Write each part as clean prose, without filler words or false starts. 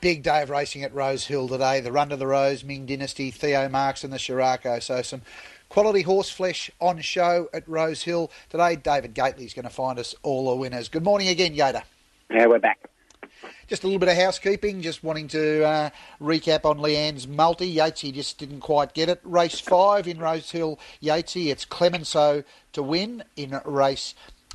big day of racing at Rose Hill today. The Run to the Rose, Ming Dynasty, Theo Marks and the Shirako. So some quality horse flesh on show at Rose Hill today. David Gately's going to find us all the winners. Good morning again, Yoda. Yeah, we're back. Just a little bit of housekeeping, just wanting to recap on Leanne's multi. Yatesy just didn't quite get it. Race 5 in Rose Hill, Yatesy. It's Clemenceau to win. In race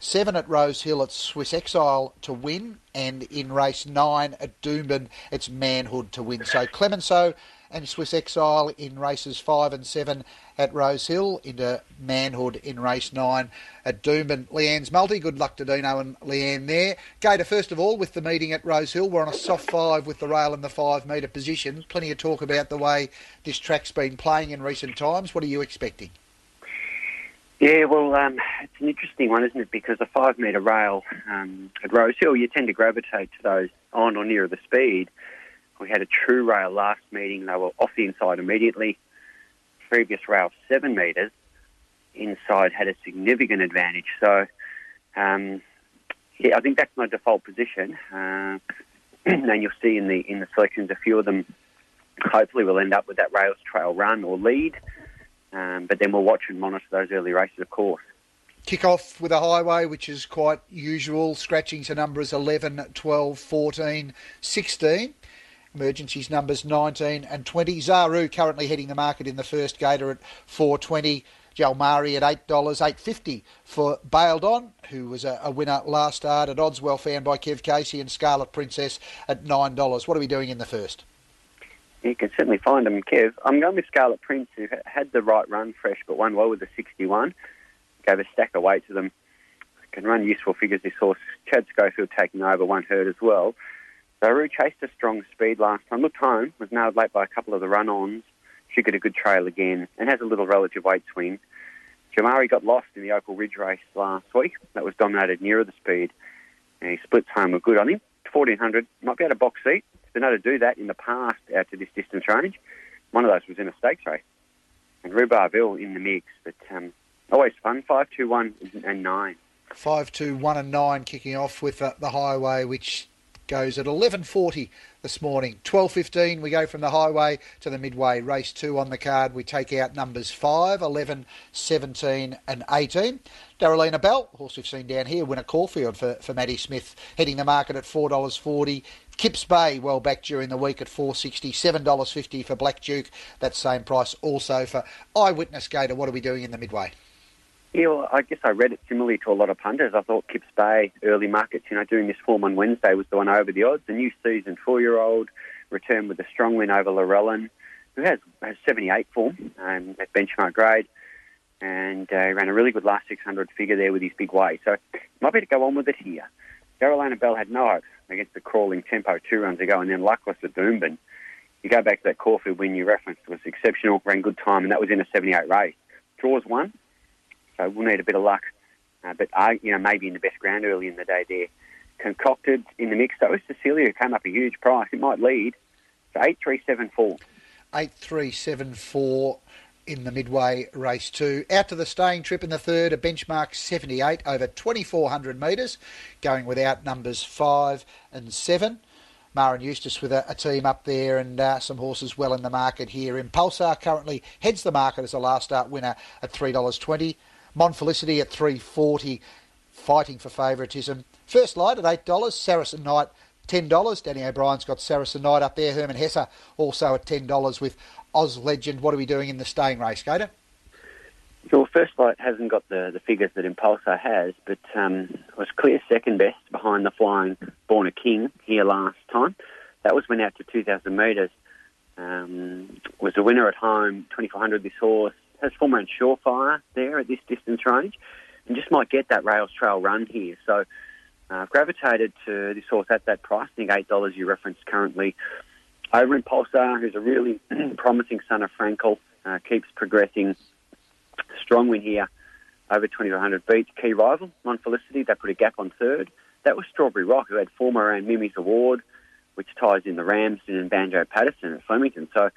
7 at Rose Hill, it's Swiss Exile to win. And in race 9 at Doomben, it's Manhood to win. So Clemenceau and Swiss Exile in races 5 and 7 at Rose Hill, into Manhood in race 9 at Doomben. Leanne's multi, good luck to Dino and Leanne there. Gator, first of all, with the meeting at Rose Hill, we're on a soft 5 with the rail in the 5 metre position. Plenty of talk about the way this track's been playing in recent times. What are you expecting? Yeah, well, it's an interesting one, isn't it? Because a 5 metre rail at Rose Hill, you tend to gravitate to those on or near the speed. We had a true rail last meeting. They were off the inside immediately. Previous rail, 7 metres. Inside had a significant advantage. So, yeah, I think that's my default position. And you'll see in the selections, a few of them hopefully will end up with that rails trail run or lead. But then we'll watch and monitor those early races, of course. Kick off with a highway, which is quite usual, scratching to numbers 11, 12, 14, 16. Emergencies numbers 19 and 20. Zaru currently heading the market in the first gator at $4.20. Jalmari at $8, $8.50 for Bailed On, who was a winner last start at odds well found by Kev Casey, and Scarlet Princess at $9. What are we doing in the first? You can certainly find them, Kev. I'm going with Scarlet Prince, who had the right run fresh, but won well with the 61. Gave a stack of weight to them. Can run useful figures, this horse. Chad Schofield taking over, won hurt as well. Zaru chased a strong speed last time, looked home, was nailed late by a couple of the run-ons. She got a good trail again and has a little relative weight swing. Jalmari got lost in the Opal Ridge race last week. That was dominated nearer the speed. And he splits home a good on him. 1400, might be able to box seat. It's been able to do that in the past out to this distance range. One of those was in a stakes race. And Rhubarville in the mix, but always fun. 5-2-1 and 9. 5-2-1 and 9 kicking off with the highway, which goes at 11.40 this morning. 12.15, we go from the highway to the midway. Race 2 on the card. We take out numbers 5, 11, 17 and 18. Darylina Bell, horse we've seen down here, winner Caulfield for Maddie Smith, heading the market at $4.40. Kips Bay, well back during the week at $4.60. $7.50 for Black Duke. That same price also for Eyewitness Gator. What are we doing in the midway? Yeah, well, I guess I read it similarly to a lot of punters. I thought Kips Bay, early markets, doing this form on Wednesday, was the one over the odds. The new season 4-year-old returned with a strong win over Lorellan, who has 78 form at benchmark grade. And he ran a really good last 600 figure there with his big way. So might be to go on with it here. Darylina Bell had no hope against the crawling tempo 2 runs ago and then luckless at Doomben. You go back to that Caulfield win you referenced, was exceptional, ran good time, and that was in a 78 race. Draws 1. So we'll need a bit of luck, but maybe in the best ground early in the day there. Concocted in the mix, though, is Cecilia, who came up a huge price. It might lead to 8-3-7-4. 8-3-7-4 in the midway race 2. Out to the staying trip in the third, a benchmark 78 over 2,400 metres, going without numbers 5 and 7. Mara Eustace with a team up there and some horses well in the market here. Impulsar currently heads the market as a last start winner at $3.20. Mon Felicity at $3.40, fighting for favouritism. First Light at $8, Saracen Knight $10. Danny O'Brien's got Saracen Knight up there. Herman Hesse also at $10 with Oz Legend. What are we doing in the staying race, Gator? Well, First Light hasn't got the figures that Impulsar has, but was clear second best behind the flying Borna King here last time. That was went out to 2,000 metres. Was a winner at home, 2,400 this horse. Has form around Surefire there at this distance range and just might get that rails trail run here. So I've gravitated to this horse at that price, I think $8 you referenced currently. Over Impulsar, who's a really promising son of Frankel, keeps progressing. Strong win here, over 2,100 beats. Key rival, Mon Felicity, they put a gap on third. That was Strawberry Rock, who had form around Mimi's Award, which ties in the Ramsden and Banjo Patterson at Flemington. So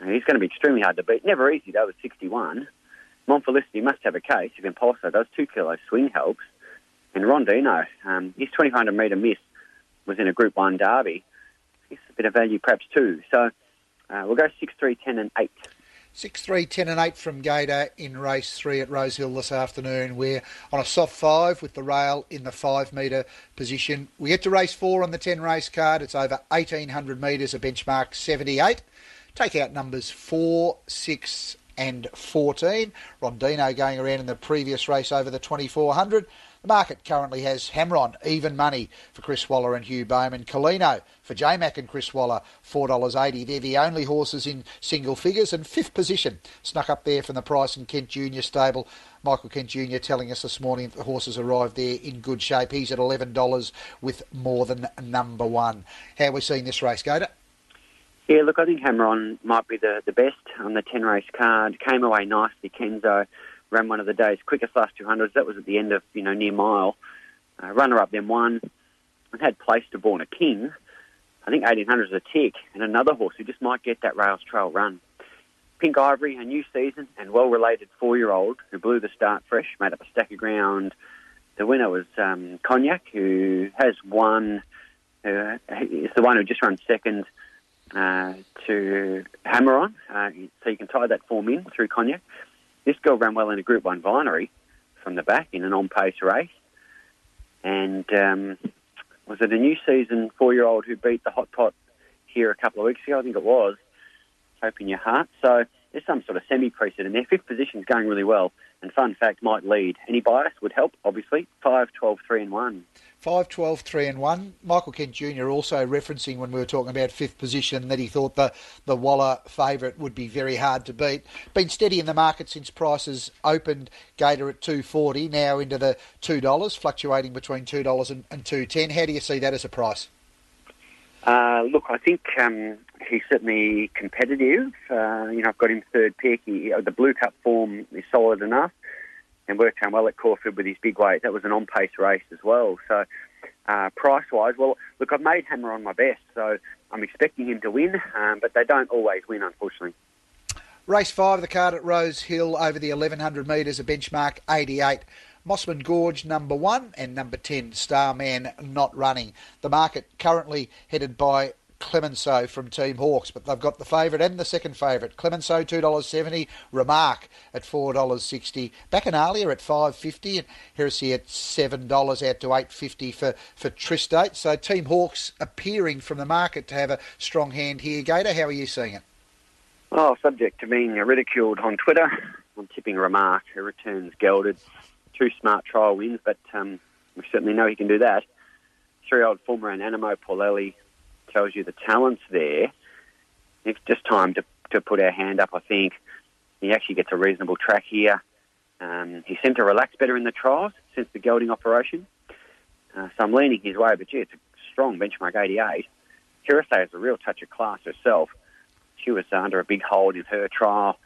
he's going to be extremely hard to beat. Never easy, though, with 61. Mon Felicity must have a case. If Impulsar does, 2 kilos swing helps. And Rondino, his 2,500 metre miss was in a Group 1 derby. gives us a bit of value perhaps too. So we'll go 6, 3, 10 and 8. 6, 3, 10 and 8 from Gator in race 3 at Rose Hill this afternoon. We're on a soft 5 with the rail in the 5-metre position. We get to race 4 on the 10 race card. It's over 1,800 metres, a benchmark 78. Take out numbers 4, 6 and 14. Rondino going around in the previous race over the 2,400. The market currently has Hammeron, even money for Chris Waller and Hugh Bowman. Colino for J-Mac and Chris Waller, $4.80. They're the only horses in single figures. And fifth position, snuck up there from the Price and Kent Jr. stable. Michael Kent Jr. telling us this morning the horses arrived there in good shape. He's at $11 with more than number one. How are we seeing this race, Gator? Yeah, look, I think Hammeron might be the best on the 10 race card. Came away nicely, Kenzo. Ran one of the day's quickest last 200s. That was at the end of, near mile. Runner-up then won and had place to Borna King. I think 1800 is a tick and another horse who just might get that rails trail run. Pink Ivory, a new season and well-related four-year-old who blew the start fresh, made up a stack of ground. The winner was Cognac, who has won. Is the one who just ran second to Hammeron. So you can tie that form in through Cognac. This girl ran well in a Group 1 Vinery from the back in an on-pace race. And was it a new season four-year-old who beat the hot pot here a couple of weeks ago? I think it was. Hope in your heart. So there's some sort of semi-precedent there. Fifth position's going really well. And fun fact, might lead. Any bias would help, obviously. 5, 12, 3 and 1. 5, 12, 3 and 1. Michael Kent Jr. also referencing when we were talking about fifth position that he thought the Waller favourite would be very hard to beat. Been steady in the market since prices opened. Gator at $2.40, now into the $2, fluctuating between $2 and $2.10. How do you see that as a price? Look, I think he's certainly competitive. I've got him third pick. The Blue Cup form is solid enough and worked on well at Caulfield with his big weight. That was an on-pace race as well. So price-wise, well, look, I've made Hammeron my best, so I'm expecting him to win, but they don't always win, unfortunately. Race 5 of the card at Rose Hill over the 1,100 metres, a benchmark 88. Mossman Gorge, number 1, and number 10, Starman Not Running. The market currently headed by Clemenceau from Team Hawks, but they've got the favourite and the second favourite. Clemenceau, $2.70. Remark at $4.60. Bacchanalia at $5.50. And Heresy at $7, out to $8.50 for Tristate. So Team Hawks appearing from the market to have a strong hand here. Gator, how are you seeing it? Oh, subject to being ridiculed on Twitter. I'm tipping Remark, who returns gelded. Two smart trial wins, but we certainly know he can do that. 3-year-old former and Animo Paulelli tells you the talent's there. It's just time to put our hand up, I think. He actually gets a reasonable track here. He seemed to relax better in the trials since the gelding operation. So I'm leaning his way, but, it's a strong benchmark 88. Heresy has a real touch of class herself. She was under a big hold in her trial.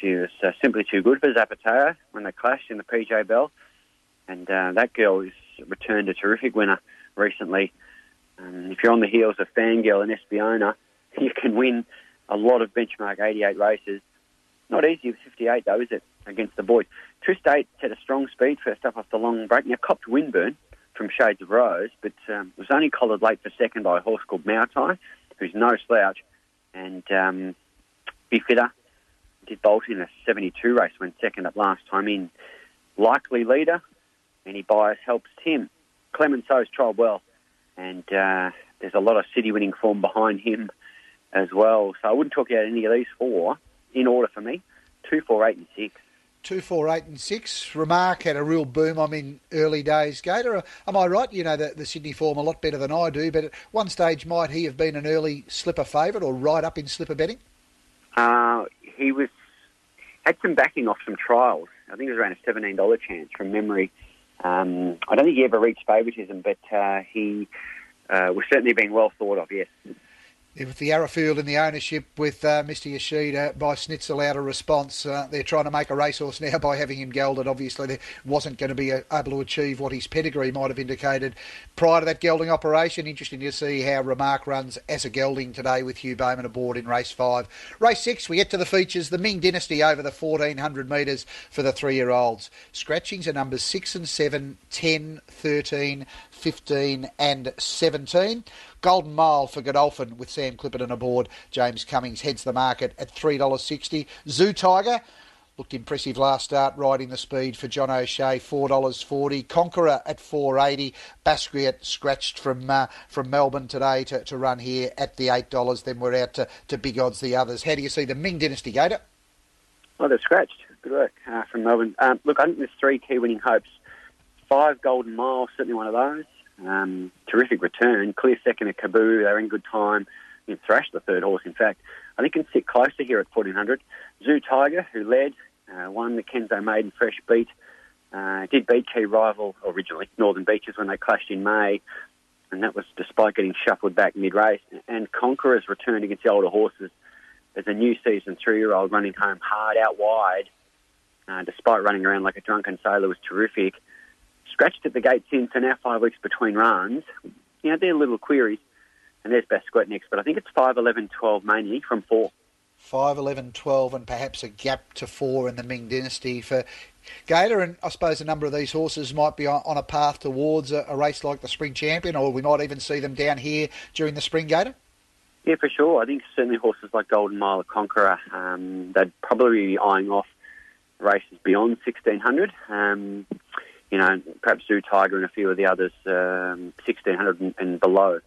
She was simply too good for Zapateo when they clashed in the PJ Bell. And that girl has returned a terrific winner recently. If you're on the heels of Fangirl and Espiona, you can win a lot of benchmark 88 races. Not easy with 58, though, is it, against the boys? Tristate had a strong speed first up off the long break. Now, copped Winburn from Shades of Rose, but was only collared late for second by a horse called Mautai, who's no slouch, and Bifitter. Did bolt in a 72 race, went second up last time in. Likely leader, any bias helps him. Clemenceau's trialled well, and there's a lot of city-winning form behind him as well. So I wouldn't talk about any of these four in order for me. 2, 4, 8 and 6. 2, 4, 8 and 6. Remark had a real boom. I'm in early days, Gator. Am I right? You know the Sydney form a lot better than I do, but at one stage might he have been an early slipper favourite or right up in slipper betting? He had some backing off some trials. I think it was around a $17 chance from memory. I don't think he ever reached favouritism, but he was certainly being well thought of, yes. With the Arrowfield and the ownership with Mr. Yoshida by Snitzel out of response, they're trying to make a racehorse now by having him gelded. Obviously, they wasn't going to be able to achieve what his pedigree might have indicated prior to that gelding operation. Interesting to see how Remark runs as a gelding today with Hugh Bowman aboard in race 5. Race 6, we get to the features, the Ming Dynasty over the 1,400 metres for the 3-year-olds. Scratchings are numbers 6 and 7, 10, 13, 15 and 17. Golden Mile for Godolphin with Sam Clipperton aboard. James Cummings heads the market at $3.60. Zoo Tiger looked impressive last start, riding the speed for John O'Shea, $4.40. Conqueror at $4.80. Basquiat scratched from Melbourne today to run here at the $8. Then we're out to big odds the others. How do you see the Ming Dynasty, Gator? Oh, they're scratched. Good work from Melbourne. Look, I think there's three key winning hopes. 5 Golden Mile, certainly one of those. Terrific return. Clear second at Kaboo. They're in good time. You thrashed the third horse, in fact. I think can sit closer here at 1400. Zoo Tiger, who led, won the Kenzo Maiden Fresh beat. Did beat key rival originally, Northern Beaches, when they clashed in May. And that was despite getting shuffled back mid-race. And Conqueror's return against the older horses as a new season 3-year-old running home hard out wide, despite running around like a drunken sailor, was terrific. Scratched at the gate since, and now 5 weeks between runs. You know, they're little queries. And there's Basquiat next, but I think it's 5-11-12 mainly from 4. 5-11-12 and perhaps a gap to 4 in the Ming Dynasty for Gator. And I suppose a number of these horses might be on a path towards a race like the Spring Champion, or we might even see them down here during the Spring, Gator? Yeah, for sure. I think certainly horses like Golden Mile or Conqueror, they'd probably be eyeing off races beyond 1600. You know, perhaps Zoo Tiger and a few of the others, 1600 and below.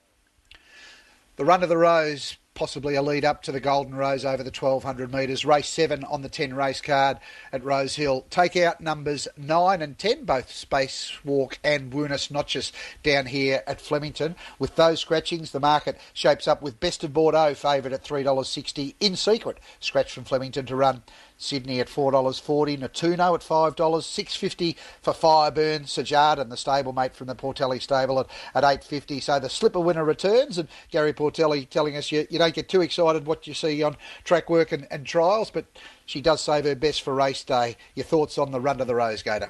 The Run of the Rose, possibly a lead up to the Golden Rose over the 1200 metres. Race 7 on the 10 race card at Rose Hill. Take out numbers 9 and 10, both Spacewalk and Wunas Notches down here at Flemington. With those scratchings, the market shapes up with Best of Bordeaux favoured at $3.60. In Secret, scratch from Flemington to run. Sydney at $4.40, Natuno at $5, $6.50 for Fireburn, Sir Jardin, the stablemate from the Portelli stable at $8.50. So the slipper winner returns, and Gary Portelli telling us you don't get too excited what you see on track work and trials, but she does save her best for race day. Your thoughts on the Run to the Rose, Gator?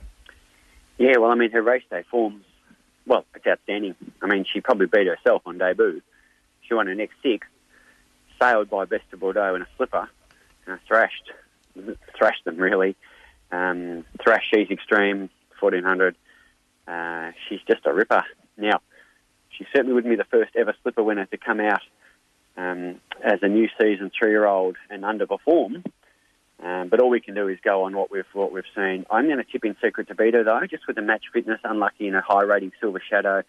Yeah, well, I mean, her race day form, well, it's outstanding. I mean, she probably beat herself on debut. She won her next 6, sailed by Best of Bordeaux in a slipper, and thrashed them, really. Thrashed She's Extreme, 1400. She's just a ripper. Now, she certainly wouldn't be the first ever slipper winner to come out as a new season 3-year-old and underperform. But all we can do is go on what we've seen. I'm going to tip in Secret to beat her, though, just with the match fitness, unlucky in a high-rating Silver Shadow,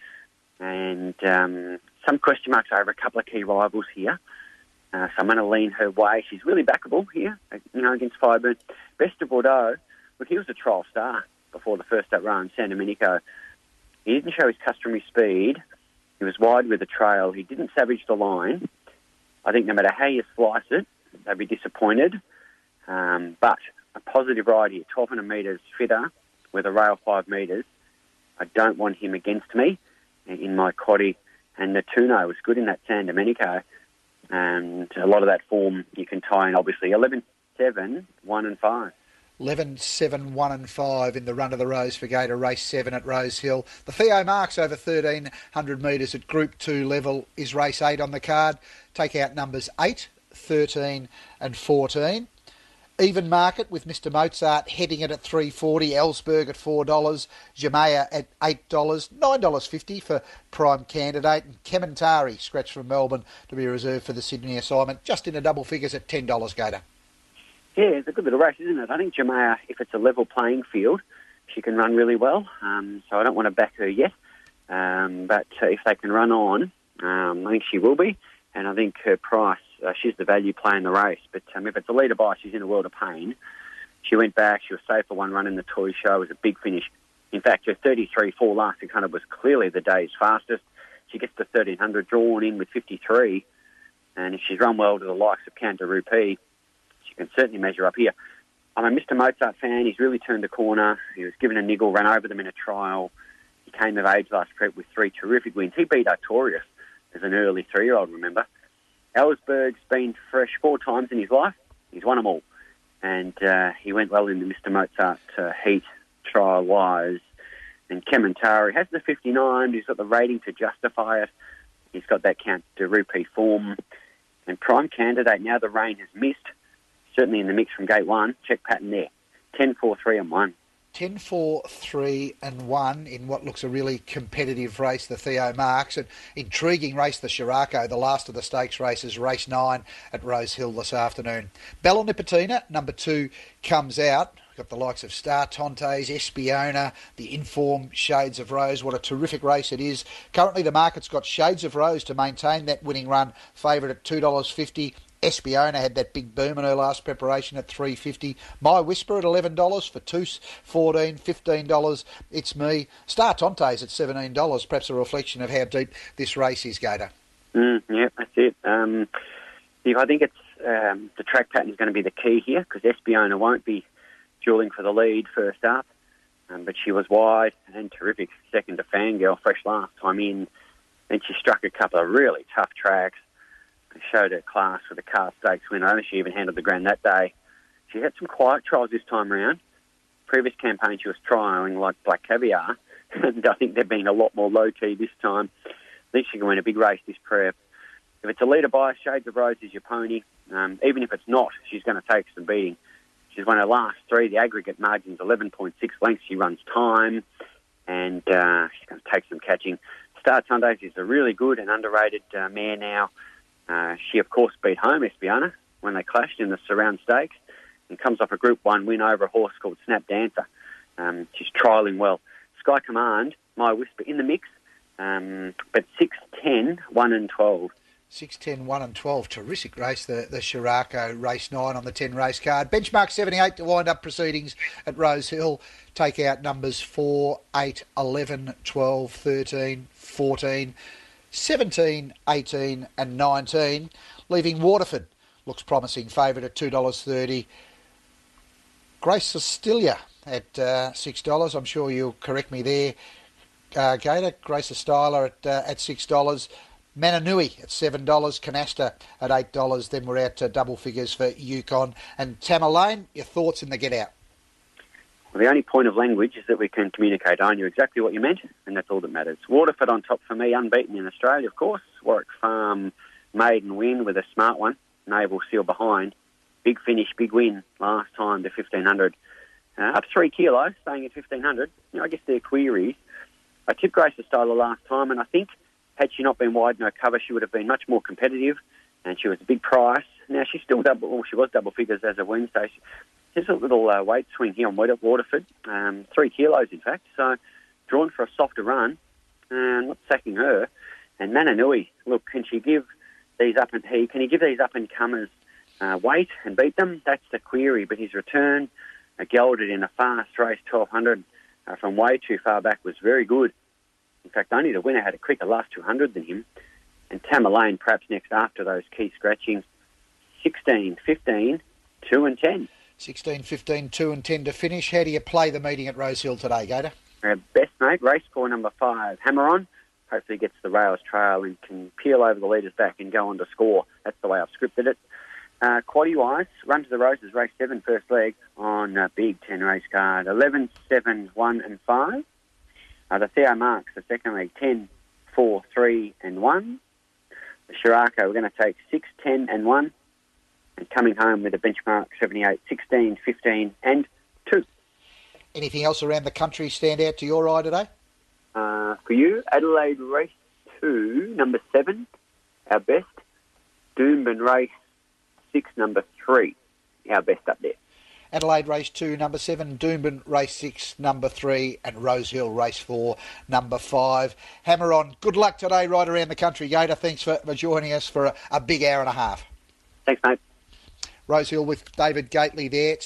and some question marks over a couple of key rivals here. So I'm going to lean her way. She's really backable here, you know, against Fireburn. Best of Bordeaux, look, he was a trial star before the first up run, San Domenico. He didn't show his customary speed. He was wide with the trail. He didn't savage the line. I think no matter how you slice it, they'd be disappointed. But a positive ride here, 1,200 metres fitter with a rail 5 metres. I don't want him against me in my coddie. And Natuno was good in that San Domenico. And a lot of that form you can tie in, obviously, 11-7, 1 and 5. 11-7, 1 and 5 in the Run of the Rose for Gator, race 7 at Rose Hill. The Theo Marks over 1,300 metres at Group 2 level is race 8 on the card. Take out numbers 8, 13 and 14. Even market with Mr. Mozart heading it at $3.40, Ellsberg at $4, Jamea at $8, $9.50 for Prime Candidate, and Kementari scratched from Melbourne to be reserved for the Sydney assignment, just in the double figures at $10, Gator. Yeah, it's a good little race, isn't it? I think Jamea, if it's a level playing field, she can run really well, so I don't want to back her yet, but if they can run on, I think she will be, and I think her price, she's the value play in the race, but if it's a leader by, she's in a world of pain. She went back, she was safe for one run in the Toy Show, it was a big finish. In fact, her 33.4 last 600 was clearly the day's fastest. She gets to 1,300, drawn in with 53, and if she's run well to the likes of Counter Rupee, she can certainly measure up here. I'm a Mr. Mozart fan, he's really turned the corner, he was given a niggle, ran over them in a trial, he came of age last prep with 3 terrific wins. He beat Artorias as an early 3-year-old, remember. Ellsberg's been fresh 4 times in his life. He's won them all. And he went well in the Mr. Mozart heat trial-wise. And Kementari has the 59. He's got the rating to justify it. He's got that Count de Rupee form. And Prime Candidate, now the rain has missed. Certainly in the mix from gate 1. Check pattern there. 10-4-3-1. 10, 4, 3 and 1 in what looks a really competitive race, the Theo Marks. An intriguing race, the Shirako, the last of the stakes races, race 9 at Rose Hill this afternoon. Bella Nipotina, number 2, comes out. Got the likes of Star Tontes, Espiona, the Inform Shades of Rose. What a terrific race it is. Currently the market's got Shades of Rose to maintain that winning run, favourite at $2.50. Espiona had that big boom in her last preparation at $3.50. My Whisper at $11 for Toos, $14, $15. It's Me. Star Tontes at $17. Perhaps a reflection of how deep this race is, Gator. Yeah, that's it. I think it's the track pattern is going to be the key here, because Espiona won't be duelling for the lead first up, but she was wide and terrific second to Fangirl, fresh last time in. Then she struck a couple of really tough tracks. Showed her class with a car stakes winner. She even handled the grand that day. She had some quiet trials this time around. Previous campaign, she was trialling like Black Caviar, and I think they've been a lot more low-key this time. I think she can win a big race this prep. If it's a leader by Shades of Rose is your pony. Even if it's not, she's going to take some beating. She's won her last three. The aggregate margin's 11.6 lengths. She runs time, and she's going to take some catching. Star Sundays is a really good and underrated mare now. She, of course, beat home Espiona when they clashed in the Surround Stakes and comes off a Group 1 win over a horse called Snap Dancer. She's trialling well. Sky Command, My Whisper, in the mix, but 6, 10, 1 and 12. 6-10, 1 and 12. Terrific race, the Shirako, race 9 on the 10 race card. Benchmark 78 to wind up proceedings at Rose Hill. Take out numbers 4, 8, 11, 12, 13, 14, 17, 18 and 19, leaving Waterford. Looks promising, favourite at $2.30. Grace Cestilia at $6. I'm sure you'll correct me there, Gator. Grace Cestilia at $6. Mananui at $7. Canasta at $8. Then we're out to double figures for Yukon. And Tamerlane, your thoughts in the get-out? Well, the only point of language is that we can communicate. I knew exactly what you meant, and that's all that matters. Waterford on top for me, unbeaten in Australia, of course. Warwick Farm maiden win with a smart one. Naval Seal behind. Big finish, big win last time to 1,500. Up 3 kilos, staying at 1,500. You know, I guess their queries. I tipped Grace Cestilia last time, and I think had she not been wide in her cover, she would have been much more competitive, and she was a big price. Now, she's still she was double figures as of Wednesday. Just a little weight swing here on Waterford, 3 kilos in fact, so drawn for a softer run, not sacking her. And Mananui, look, can he give these up-and-comers weight and beat them? That's the query, but his return, gelded in a fast race, 1,200 from way too far back, was very good. In fact, only the winner had a quicker last 200 than him. And Tamerlane perhaps next after those key scratchings, 16, 15, 2 and 10. 16, 15, 2 and 10 to finish. How do you play the meeting at Rose Hill today, Gator? Best, mate. Race 4, number 5, Hammeron. Hopefully gets the rails trail and can peel over the leaders back and go on to score. That's the way I've scripted it. Quaddy-wise, Run to the Roses, race 7, first leg on a big 10 race card. 11, 7, 1 and 5. The Theo Marks, the second leg, 10, 4, 3 and 1. The Shirako, we're going to take 6, 10 and 1. And coming home with a benchmark 78, 16, 15 and 2. Anything else around the country stand out to your eye today? For you, Adelaide race 2, number 7, our best. Doomben race 6, number 3, our best up there. Adelaide race 2, number 7, Doomben race 6, number 3, and Rose Hill race 4, number 5. Hammeron, good luck today right around the country. Gator, thanks for joining us for a big hour and a half. Thanks, mate. Rose Hill with David Gately there.